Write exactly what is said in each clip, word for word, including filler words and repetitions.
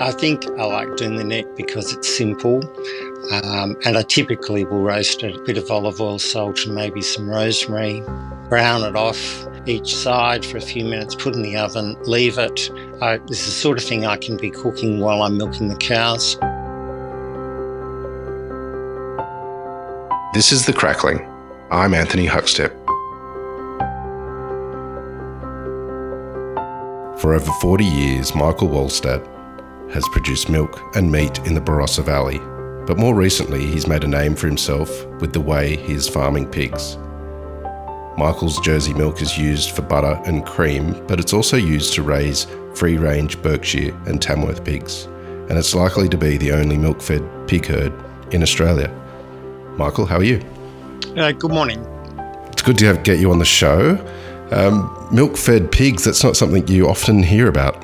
I think I like doing the neck because it's simple, um, and I typically will roast it, a bit of olive oil, salt and maybe some rosemary, brown it off each side for a few minutes, put in the oven, leave it. I, this is the sort of thing I can be cooking while I'm milking the cows. This is The Crackling. I'm Anthony Huckstep. For over forty years, Michael Wohlstadt has produced milk and meat in the Barossa Valley, but more recently he's made a name for himself with the way he is farming pigs. Michael's Jersey Milk is used for butter and cream, but it's also used to raise free-range Berkshire and Tamworth pigs, and it's likely to be the only milk-fed pig herd in Australia. Michael, how are you? Uh, good morning. It's good to have, get you on the show. Um, milk-fed pigs, that's not something you often hear about.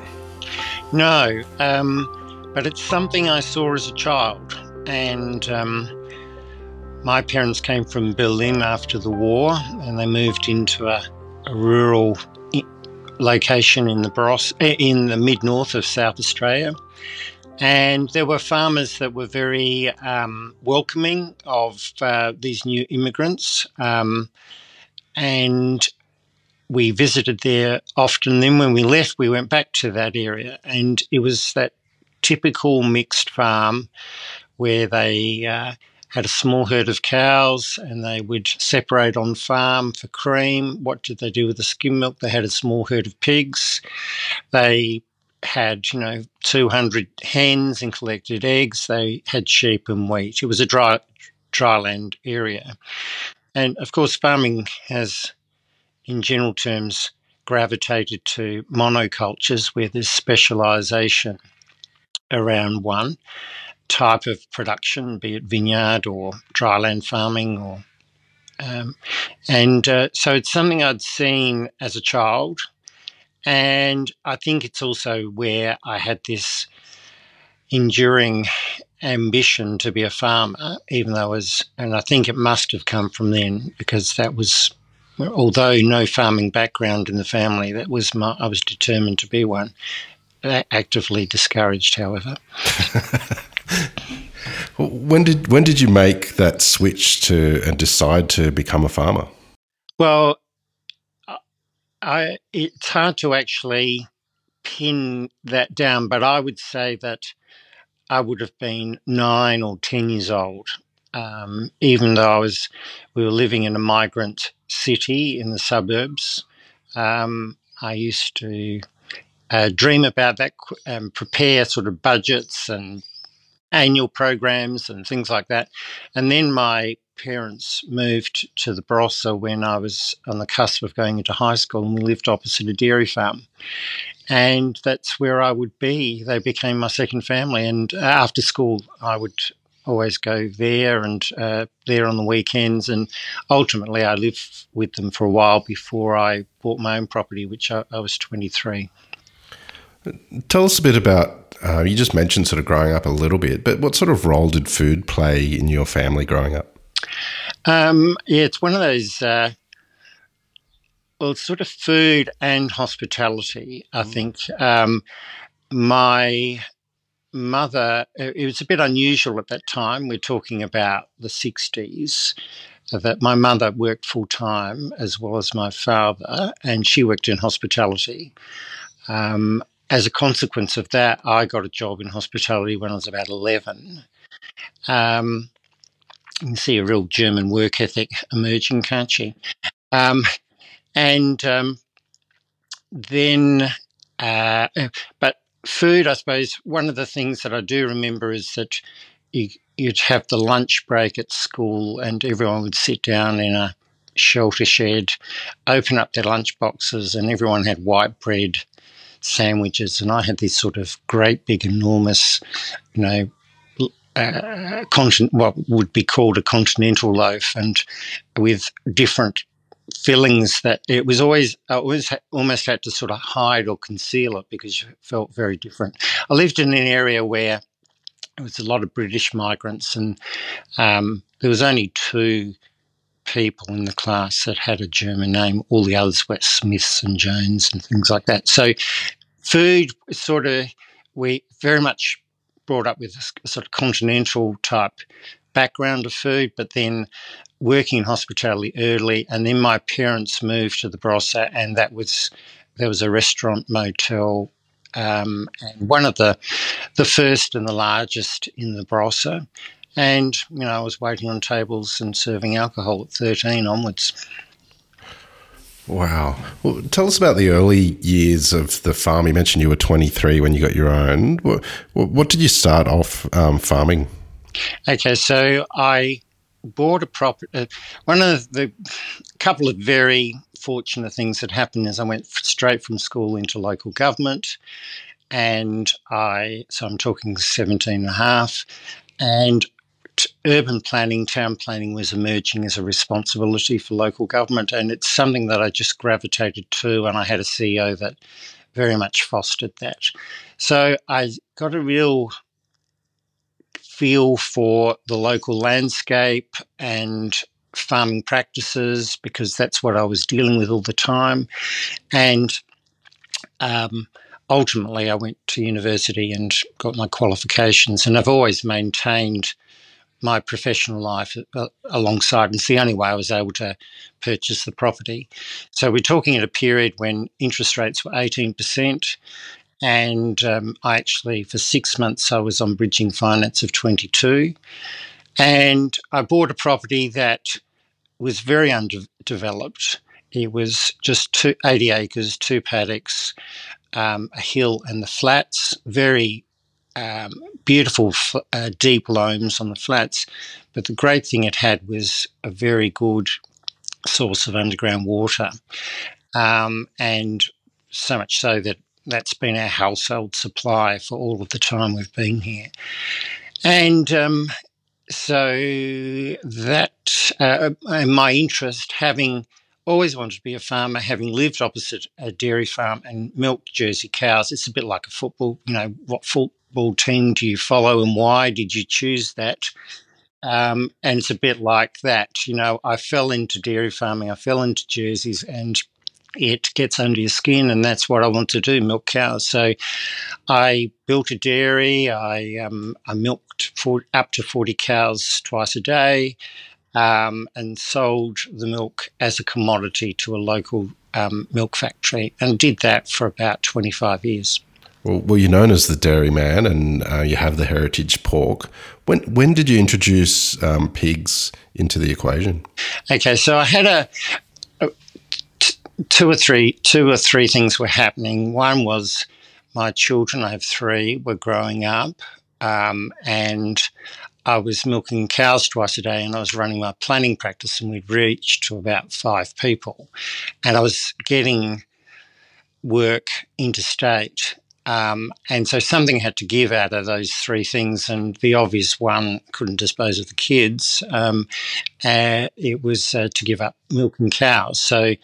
No, um, but it's something I saw as a child. And um, my parents came from Berlin after the war, and they moved into a, a rural I- location in the Barossa, in the mid-north of South Australia. And there were farmers that were very um, welcoming of uh, these new immigrants. Um, and we visited there often. Then when we left, we went back to that area. And it was that typical mixed farm where they uh, had a small herd of cows and they would separate on farm for cream. What did they do with the skim milk? They had a small herd of pigs. They had, you know, two hundred hens and collected eggs. They had sheep and wheat. It was a dry, dry land area. And, of course, farming has, in general terms, gravitated to monocultures where there's specialisation around one type of production, be it vineyard or dry land farming. Or, um, and uh, so it's something I'd seen as a child. And I think it's also where I had this enduring ambition to be a farmer, even though I was, and I think it must have come from then, because that was, although no farming background in the family, that was my, I was determined to be one. Actively discouraged, however. When did when did you make that switch to and decide to become a farmer? Well, I, it's hard to actually pin that down, but I would say that I would have been nine or ten years old, um, even though I was we were living in a migrant city in the suburbs. Um, I used to uh, dream about that and prepare sort of budgets and annual programs and things like that. And then my parents moved to the Barossa when I was on the cusp of going into high school, and we lived opposite a dairy farm. And that's where I would be. They became my second family. And after school, I would always go there and uh, there on the weekends. And ultimately, I lived with them for a while before I bought my own property, which I, I was twenty-three. Tell us a bit about, uh, you just mentioned sort of growing up a little bit, but what sort of role did food play in your family growing up? Um, yeah, it's one of those, uh, well, it's sort of food and hospitality, I think. Um, my mother, it was a bit unusual at that time. We're talking about the sixties, that my mother worked full-time as well as my father, and she worked in hospitality. Um, as a consequence of that, I got a job in hospitality when I was about eleven. Um You can see a real German work ethic emerging, can't you? Um, and um, then, uh, but food, I suppose, one of the things that I do remember is that you, you'd have the lunch break at school and everyone would sit down in a shelter shed, open up their lunch boxes, and everyone had white bread sandwiches. And I had this sort of great big enormous, you know, Uh, continent, what would be called a continental loaf, and with different fillings that it was always, I always ha- almost had to sort of hide or conceal it because it felt very different. I lived in an area where there was a lot of British migrants, and um, there was only two people in the class that had a German name. All the others were Smiths and Jones and things like that. So food sort of we very much brought up with this sort of continental type background of food, but then working in hospitality early, and then my parents moved to the Barossa, and that was there was a restaurant motel, um, and one of the the first and the largest in the Barossa. And you know, I was waiting on tables and serving alcohol at thirteen onwards. Wow. Well, tell us about the early years of the farm. You mentioned you were twenty-three when you got your own. What, what did you start off um, farming? Okay, so I bought a property. Uh, one of the couple of very fortunate things that happened is I went straight from school into local government, and I, so I'm talking seventeen and a half, and urban planning, town planning was emerging as a responsibility for local government, and it's something that I just gravitated to, and I had a C E O that very much fostered that. So I got a real feel for the local landscape and farming practices, because that's what I was dealing with all the time. And um, ultimately I went to university and got my qualifications, and I've always maintained my professional life alongside, and it's the only way I was able to purchase the property. So we're talking at a period when interest rates were eighteen percent, and um, I actually, for six months, I was on bridging finance of twenty-two, and I bought a property that was very underdeveloped. It was just two, eighty acres, two paddocks, um, a hill and the flats, very Um, beautiful uh, deep loams on the flats, but the great thing it had was a very good source of underground water, um, and so much so that that's been our household supply for all of the time we've been here. And um, so that uh, my interest, having always wanted to be a farmer, having lived opposite a dairy farm and milked Jersey cows, it's a bit like a football, you know, what football team do you follow and why did you choose that? Um, and it's a bit like that. You know, I fell into dairy farming, I fell into jerseys, and it gets under your skin, and that's what I want to do, milk cows. So I built a dairy, I, um, I milked for up to forty cows twice a day, um, and sold the milk as a commodity to a local um, milk factory, and did that for about twenty-five years. Well, you're known as the dairyman, and uh, you have the heritage pork. When when did you introduce um, pigs into the equation? Okay, so I had a, a t- two or three two or three things were happening. One was my children, I have three, were growing up, um, and I was milking cows twice a day, and I was running my planning practice, and we'd reached to about five people, and I was getting work interstate. Um, and so something had to give out of those three things, and the obvious one, couldn't dispose of the kids, um, uh, it was uh, to give up milking cows. So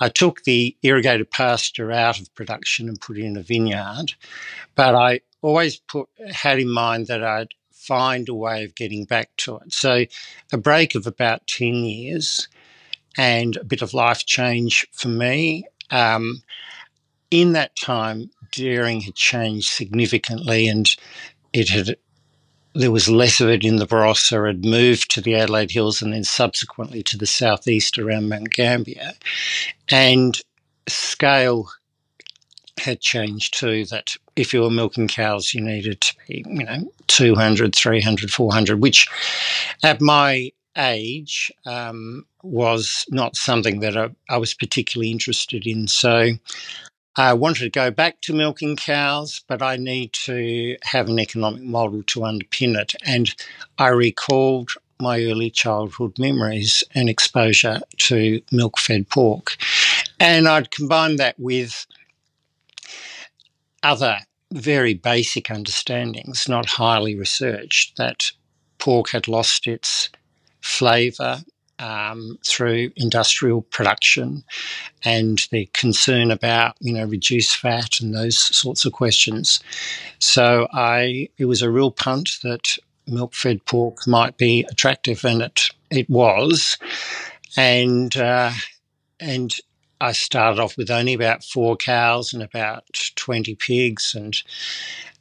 I took the irrigated pasture out of production and put in a vineyard, but I always put had in mind that I'd find a way of getting back to it. So a break of about ten years and a bit of life change for me. Um, in that time, dairying had changed significantly, and it had there was less of it in the Barossa. It moved to the Adelaide Hills, and then subsequently to the southeast around Mount Gambier, and scale had changed too, that if you were milking cows you needed to be, you know, two hundred, three hundred, four hundred, which at my age um, was not something that I, I was particularly interested in. So I wanted to go back to milking cows, but I need to have an economic model to underpin it. And I recalled my early childhood memories and exposure to milk-fed pork. And I'd combined that with other very basic understandings, not highly researched, that pork had lost its flavour Um, through industrial production, and the concern about, you know, reduced fat and those sorts of questions. So I, it was a real punt that milk-fed pork might be attractive, and it it was. And uh, and I started off with only about four cows and about twenty pigs, and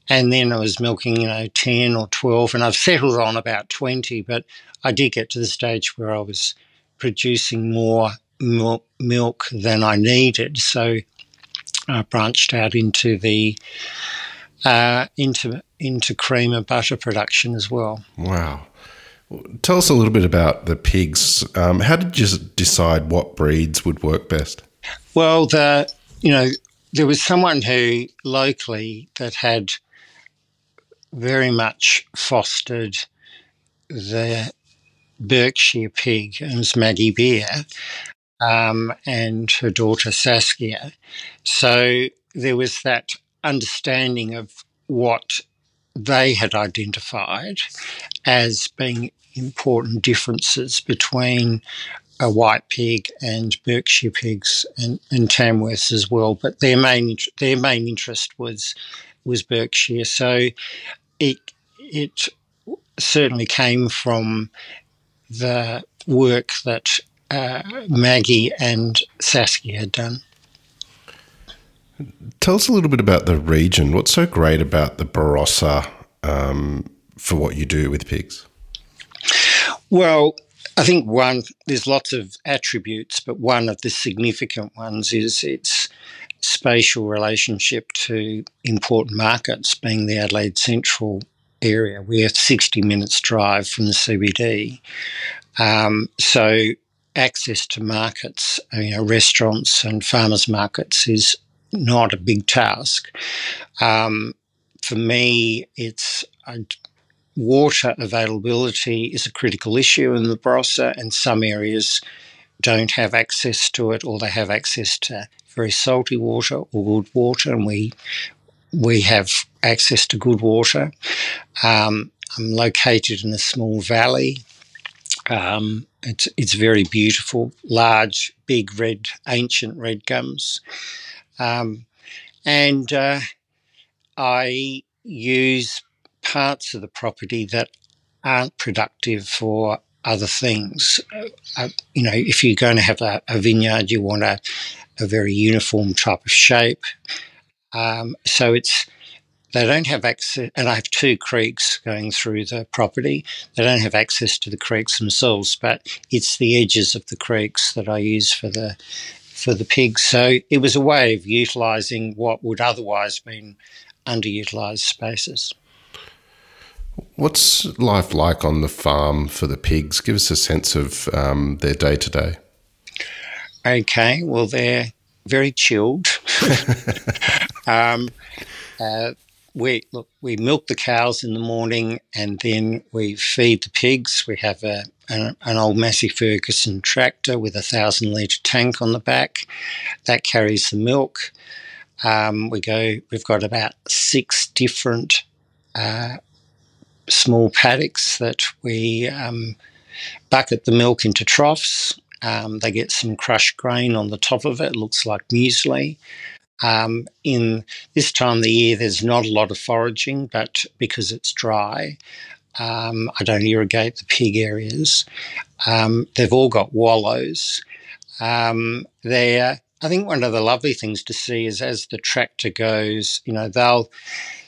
And then I was milking, you know, ten or twelve, and I've settled on about twenty, but I did get to the stage where I was producing more milk, milk than I needed. So I branched out into the uh, into into cream and butter production as well. Wow. Tell us a little bit about the pigs. Um, how did you decide what breeds would work best? Well, the you know, there was someone who locally that had very much fostered the Berkshire pig, and it was Maggie Beer, um, and her daughter Saskia. So there was that understanding of what they had identified as being important differences between a white pig and Berkshire pigs and, and Tamworths as well. But their main their main interest was was Berkshire. So it it certainly came from the work that uh, Maggie and Saskia had done. Tell us a little bit about the region. What's so great about the Barossa um, for what you do with pigs? Well, I think one, there's lots of attributes, but one of the significant ones is its spatial relationship to important markets, being the Adelaide Central area. We're sixty minutes drive from the C B D. Um, so access to markets, you know, restaurants and farmers markets is not a big task. Um, for me, it's I, water availability is a critical issue in the Barossa, and some areas don't have access to it, or they have access to very salty water or good water, and we we have access to good water. Um, I'm located in a small valley. Um, it's it's very beautiful, large, big red, ancient red gums. Um, and uh, I use parts of the property that aren't productive for other things. Uh, you know, if you're going to have a, a vineyard, you want a, a very uniform type of shape. Um, so it's they don't have access, and I have two creeks going through the property. They don't have access to the creeks themselves, but it's the edges of the creeks that I use for the for the pigs. So it was a way of utilising what would otherwise been underutilised spaces. What's life like on the farm for the pigs? Give us a sense of um, their day-to-day. Okay, well, they're very chilled. um, uh, we look, we milk the cows in the morning, and then we feed the pigs. We have a, an, an old Massey Ferguson tractor with a one thousand litre tank on the back. That carries the milk. Um, we go, we've got about six different uh small paddocks that we um, bucket the milk into troughs. Um, they get some crushed grain on the top of it. It looks like muesli. Um, in this time of the year, there's not a lot of foraging, but because it's dry, um, I don't irrigate the pig areas. Um, they've all got wallows. Um, they're, I think one of the lovely things to see is as the tractor goes, you know, they'll,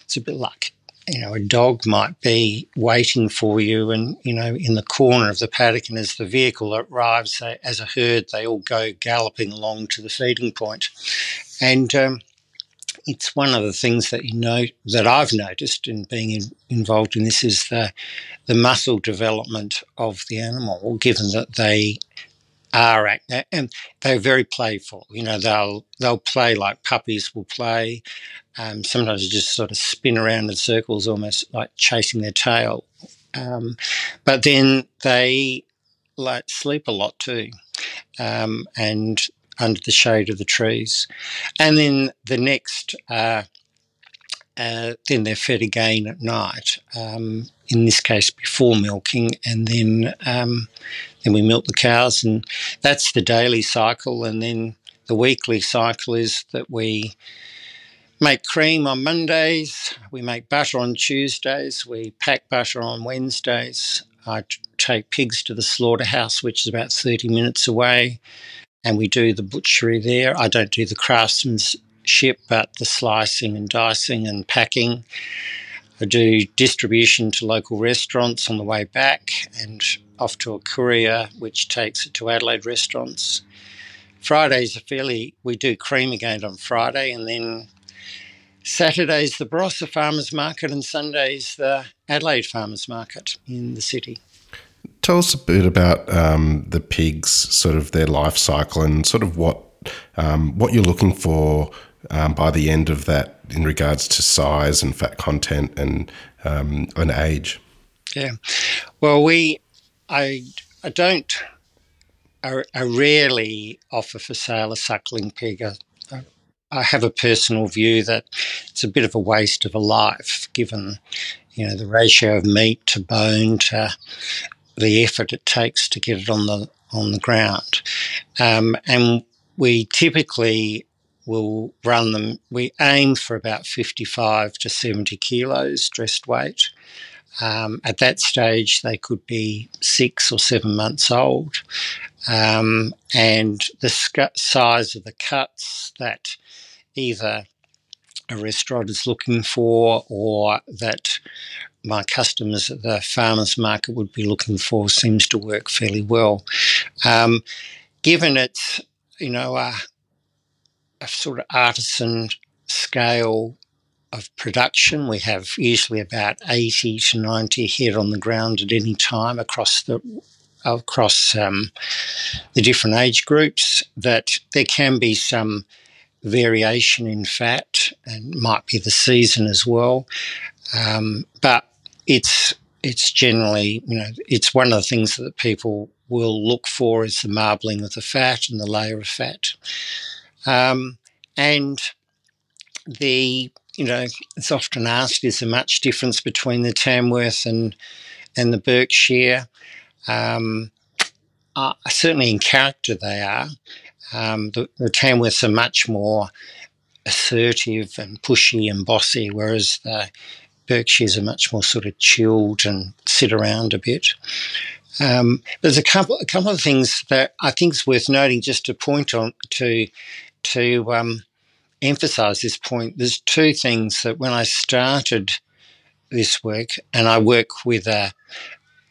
it's a bit like, you know, a dog might be waiting for you and, you know, in the corner of the paddock, and as the vehicle arrives, they, as a herd, they all go galloping along to the feeding point. And um, it's one of the things that, you know, that I've noticed in being in, involved in this is the, the muscle development of the animal, given that they are active and they're very playful. You know, they'll they'll play like puppies will play. Um, sometimes they just sort of spin around in circles, almost like chasing their tail. Um, but then they like sleep a lot too, um, and under the shade of the trees. And then the next, uh, uh, then they're fed again at night. Um, in this case, before milking, and then um, then we milk the cows, and that's the daily cycle. And then the weekly cycle is that we make cream on Mondays, we make butter on Tuesdays, we pack butter on Wednesdays. I t- take pigs to the slaughterhouse, which is about thirty minutes away, and we do the butchery there. I don't do the craftsman's ship, but the slicing and dicing and packing. I do distribution to local restaurants on the way back and off to a courier, which takes it to Adelaide restaurants. Fridays are fairly, we do cream again on Friday, and then Saturday's the Barossa Farmers Market and Sunday's the Adelaide Farmers Market in the city. Tell us a bit about um, the pigs, sort of their life cycle and sort of what um, what you're looking for um, by the end of that in regards to size and fat content and um, and age. Yeah. Well, we, I, I don't, I, I rarely offer for sale a suckling pig. I, I have a personal view that it's a bit of a waste of a life, given, you know, the ratio of meat to bone to the effort it takes to get it on the on the ground. Um, and we typically will run them, we aim for about fifty-five to seventy kilos dressed weight. Um, at that stage, they could be six or seven months old. Um, and the sc- size of the cuts that either a restaurant is looking for or that my customers at the farmers market would be looking for seems to work fairly well. Um, given it's, you know, a, a sort of artisan scale of production. We have usually about eighty to ninety head on the ground at any time across the across um, the different age groups, that there can be some variation in fat and might be the season as well. Um, but it's it's generally, you know, it's one of the things that people will look for is the marbling of the fat and the layer of fat. Um, and the You know, it's often asked, is there much difference between the Tamworth and and the Berkshire? Um, uh, certainly in character they are. Um, the, the Tamworths are much more assertive and pushy and bossy, whereas the Berkshires are much more sort of chilled and sit around a bit. Um, there's a couple, a couple of things that I think is worth noting just to point on to to. Um, emphasise this point. There's two things that when I started this work, and I work with a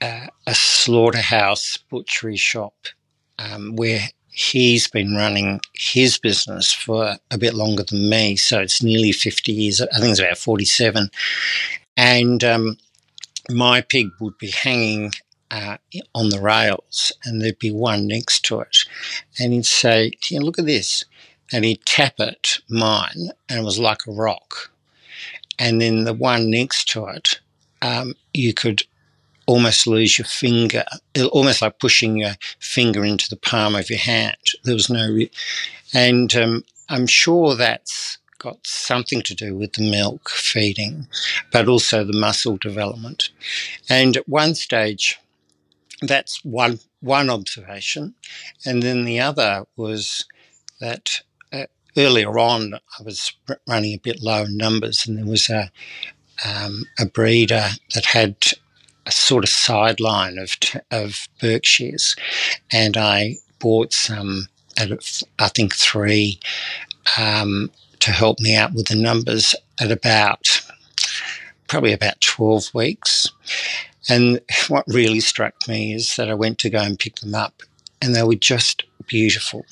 a, a slaughterhouse butchery shop um, where he's been running his business for a bit longer than me, so it's nearly fifty years. I think it's about forty-seven, and um, my pig would be hanging uh, on the rails, and there'd be one next to it, and he'd say, "Here, look at this." And he'd tap it, mine, and it was like a rock. And then the one next to it, um, you could almost lose your finger, almost like pushing your finger into the palm of your hand. There was no... Re- and um, I'm sure that's got something to do with the milk feeding, but also the muscle development. And at one stage, that's one, one observation. And then the other was that... Earlier on, I was running a bit low in numbers, and there was a um, a breeder that had a sort of sideline of of Berkshires, and I bought some, at, I think three, um, to help me out with the numbers at about probably about twelve weeks. And what really struck me is that I went to go and pick them up, and they were just beautiful.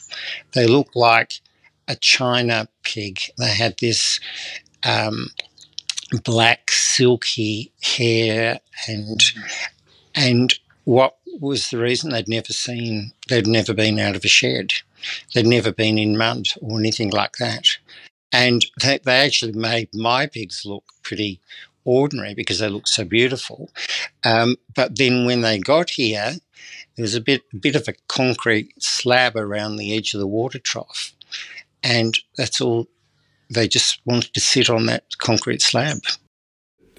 They looked like a China pig. They had this um, black silky hair, and and what was the reason? They'd never seen, they'd never been out of a shed. They'd never been in mud or anything like that. And they, they actually made my pigs look pretty ordinary because they looked so beautiful. Um, but then when they got here, there was a bit, a bit of a concrete slab around the edge of the water trough. And that's all, they just wanted to sit on that concrete slab.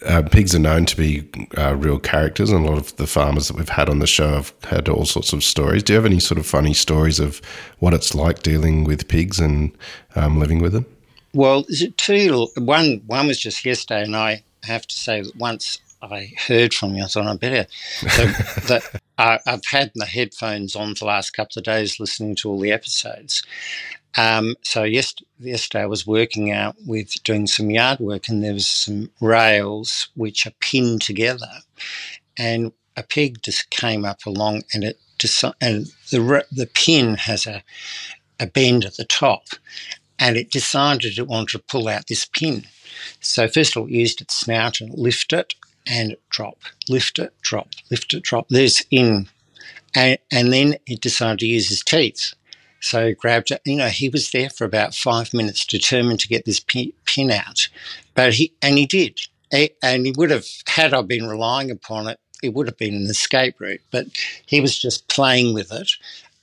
Uh, pigs are known to be uh, real characters, and a lot of the farmers that we've had on the show have had all sorts of stories. Do you have any sort of funny stories of what it's like dealing with pigs and um, living with them? Well, is it two? One, one was just yesterday, and I have to say that once I heard from you, I thought I better. So that I, I've had the headphones on for the last couple of days listening to all the episodes. Um, so yes, yesterday I was working out with doing some yard work, and there was some rails which are pinned together, and a pig just came up along, and it just, and the the pin has a a bend at the top, and it decided it wanted to pull out this pin. So first of all, it used its snout and lift it and drop, lift it, drop, lift it, drop. There's in, and, and then it decided to use his teeth. So grabbed it. You know, he was there for about five minutes determined to get this pin, pin out. But he, and he did. He, and he would have, had I been relying upon it, it would have been an escape route. But he was just playing with it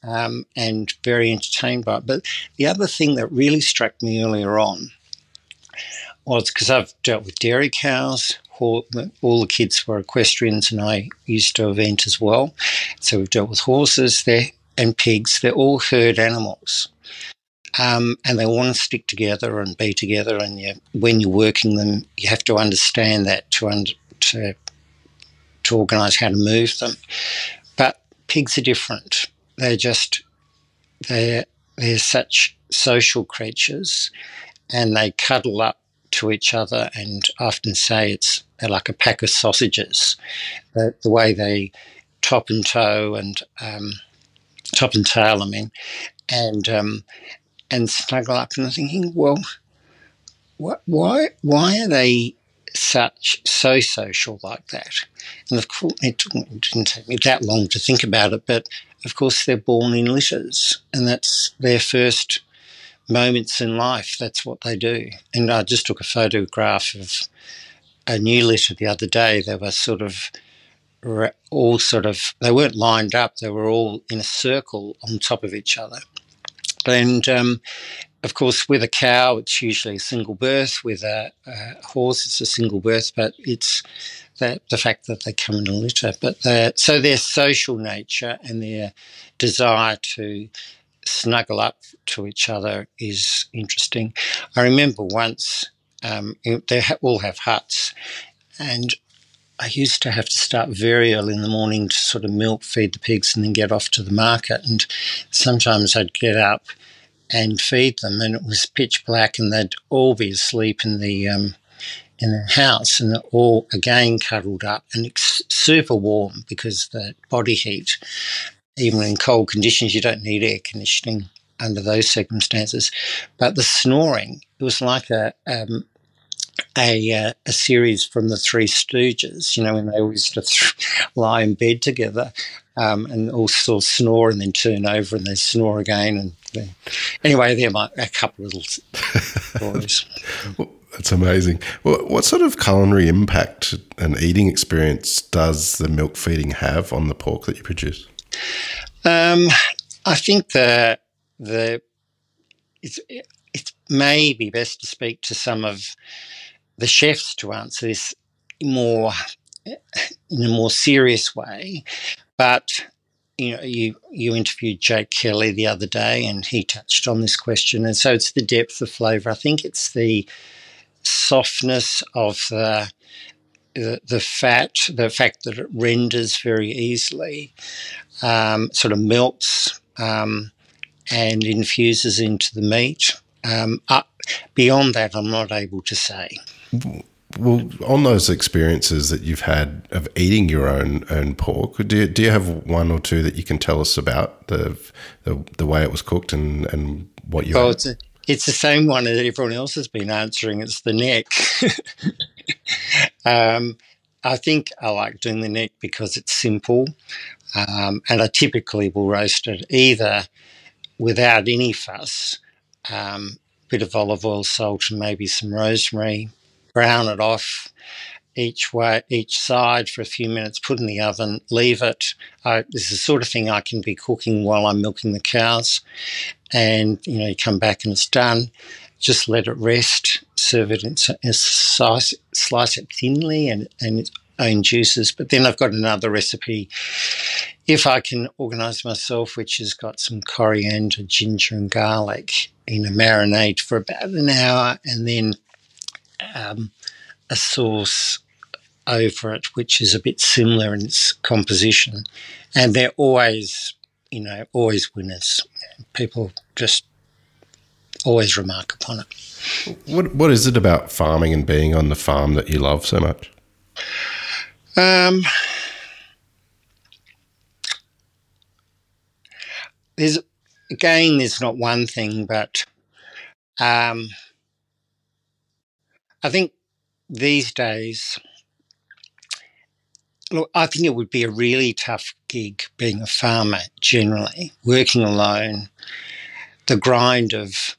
um, and very entertained by it. But the other thing that really struck me earlier on was, because I've dealt with dairy cows, all, all the kids were equestrians and I used to event as well. So we've dealt with horses there. And pigs, they're all herd animals, um, and they want to stick together and be together. And you, when you're working them, you have to understand that to under, to to organise how to move them. But pigs are different. They're just they're they're such social creatures, and they cuddle up to each other. And often say it's they're like a pack of sausages. The, the way they top and toe and um, top and tail, I mean, and um, and snuggle up. And I'm thinking, well, what, why why are they such so social like that? And of course, it didn't, it didn't take me that long to think about it. But of course, they're born in litters, and that's their first moments in life. That's what they do. And I just took a photograph of a new litter the other day. They were sort of. all sort of, they weren't lined up, they were all in a circle on top of each other. And, um, of course, with a cow, it's usually a single birth. With a, a horse, it's a single birth, but it's that, the fact that they come in a litter. But they're, so their social nature and their desire to snuggle up to each other is interesting. I remember once, um, they all have huts, and I used to have to start very early in the morning to sort of milk, feed the pigs and then get off to the market. And sometimes I'd get up and feed them, and it was pitch black, and they'd all be asleep in the um, in the house, and they're all again cuddled up and it's super warm because the body heat, even in cold conditions, you don't need air conditioning under those circumstances. But the snoring, it was like a... Um, A, uh, a series from the Three Stooges, you know, when they all used to th- lie in bed together um, and all sort of snore and then turn over and they snore again. And they... Anyway, there are a couple of little stories. Well, that's amazing. Well, what sort of culinary impact and eating experience does the milk feeding have on the pork that you produce? Um, I think the the it's it, it's maybe best to speak to some of the chefs to answer this more in a more serious way. But, you know, you, you interviewed Jake Kelly the other day and he touched on this question. And so it's the depth of flavour. I think it's the softness of the, the, the fat, the fact that it renders very easily, um, sort of melts um, and infuses into the meat. Um, uh, beyond that, I'm not able to say. Well, on those experiences that you've had of eating your own own pork, do you, do you have one or two that you can tell us about the the, the way it was cooked and, and what you? Oh, it's, a, it's the same one that everyone else has been answering. It's the neck. um, I think I like doing the neck because it's simple, um, and I typically will roast it either without any fuss. Um, bit of olive oil, salt, and maybe some rosemary. Brown it off each way, each side for a few minutes. Put in the oven. Leave it. I, this is the sort of thing I can be cooking while I'm milking the cows, and you know, you come back and it's done. Just let it rest. Serve it in a slice, slice it thinly, and and its own juices. But then I've got another recipe. If I can organise myself, which has got some coriander, ginger and garlic in a marinade for about an hour, and then um, a sauce over it, which is a bit similar in its composition. And they're always, you know, always winners. People just always remark upon it. What What is it about farming and being on the farm that you love so much? Um, there's again, there's not one thing, but um, I think these days, look, I think it would be a really tough gig being a farmer generally, working alone, the grind of,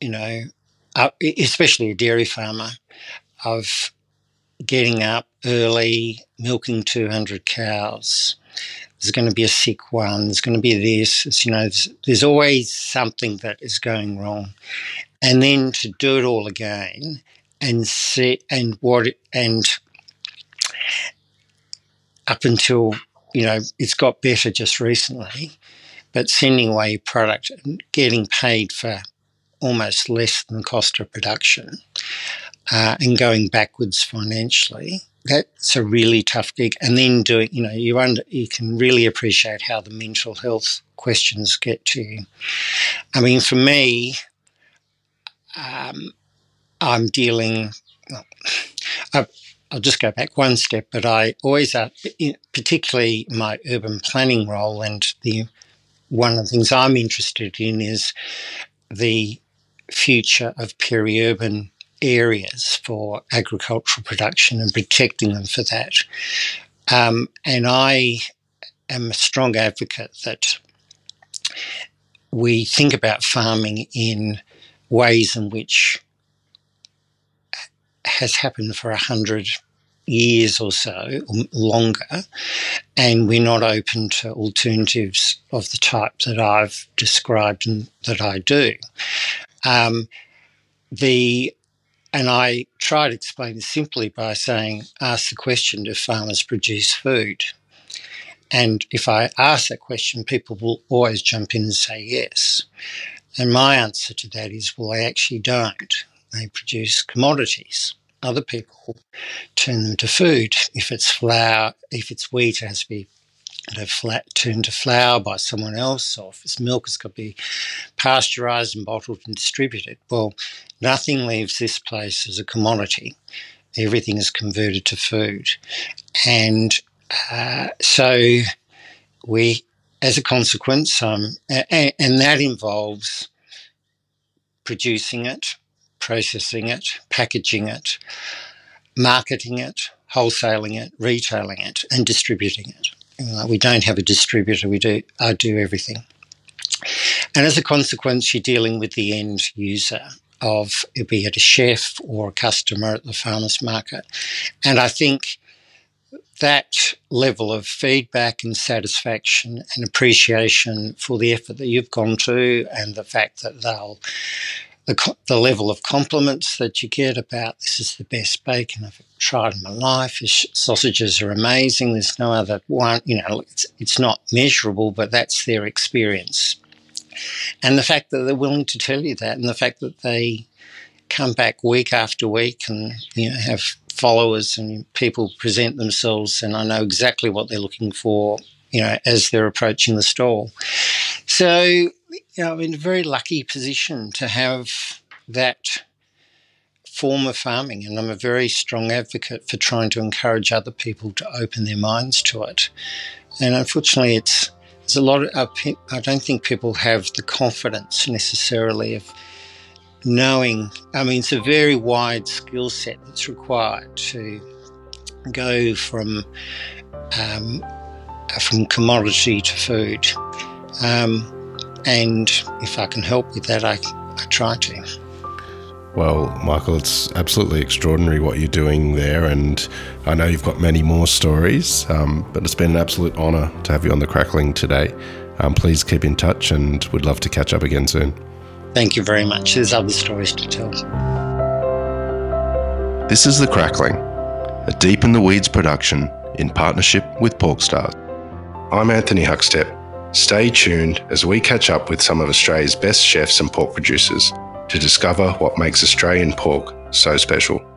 you know, uh, especially a dairy farmer, of getting up early, milking two hundred cows. There's going to be a sick one. There's going to be this. It's, you know, there's, there's always something that is going wrong. And then to do it all again and see and what it, and up until, you know, it's got better just recently, but sending away your product and getting paid for almost less than the cost of production uh, and going backwards financially, that's a really tough gig. And then doing, you know, you under, you can really appreciate how the mental health questions get to you. I mean, for me, um, I'm dealing well, I've, I'll just go back one step, but I always, uh, particularly my urban planning role, and the one of the things I'm interested in is the future of peri-urban areas for agricultural production and protecting them for that. Um, and I am a strong advocate that we think about farming in ways in which has happened for a hundred years or so, or longer, and we're not open to alternatives of the type that I've described and that I do. Um, the and I try to explain this simply by saying, ask the question, do farmers produce food? And if I ask that question, people will always jump in and say yes. And my answer to that is, well, they actually don't. They produce commodities. Other people turn them to food. If it's flour, if it's wheat, it has to be you know, flat, turned to flour by someone else, or if it's milk, it's got to be pasteurised and bottled and distributed. Well, nothing leaves this place as a commodity. Everything is converted to food. And uh, so we, as a consequence, um, and, and that involves producing it, processing it, packaging it, marketing it, wholesaling it, retailing it, and distributing it. You know, we don't have a distributor. We do. I do everything. And as a consequence, you're dealing with the end user, of be it a chef or a customer at the farmer's market. And I think that level of feedback and satisfaction and appreciation for the effort that you've gone to, and the fact that they'll The, the level of compliments that you get about, this is the best bacon I've tried in my life, this sausages are amazing, there's no other one, you know, it's, it's not measurable, but that's their experience. And the fact that they're willing to tell you that, and the fact that they come back week after week and, you know, have followers and people present themselves, and I know exactly what they're looking for, you know, as they're approaching the stall. So, you know, I'm in a very lucky position to have that form of farming, and I'm a very strong advocate for trying to encourage other people to open their minds to it. And unfortunately, it's there's a lot of I don't think people have the confidence necessarily of knowing. I mean, it's a very wide skill set that's required to go from um, from commodity to food. Um, And if I can help with that, I, I try to. Well, Michael, it's absolutely extraordinary what you're doing there, and I know you've got many more stories, um, but it's been an absolute honour to have you on The Crackling today. Um, please keep in touch, and we'd love to catch up again soon. Thank you very much. There's other stories to tell. This is The Crackling, a Deep in the Weeds production in partnership with Pork Stars. I'm Anthony Huckstep. Stay tuned as we catch up with some of Australia's best chefs and pork producers to discover what makes Australian pork so special.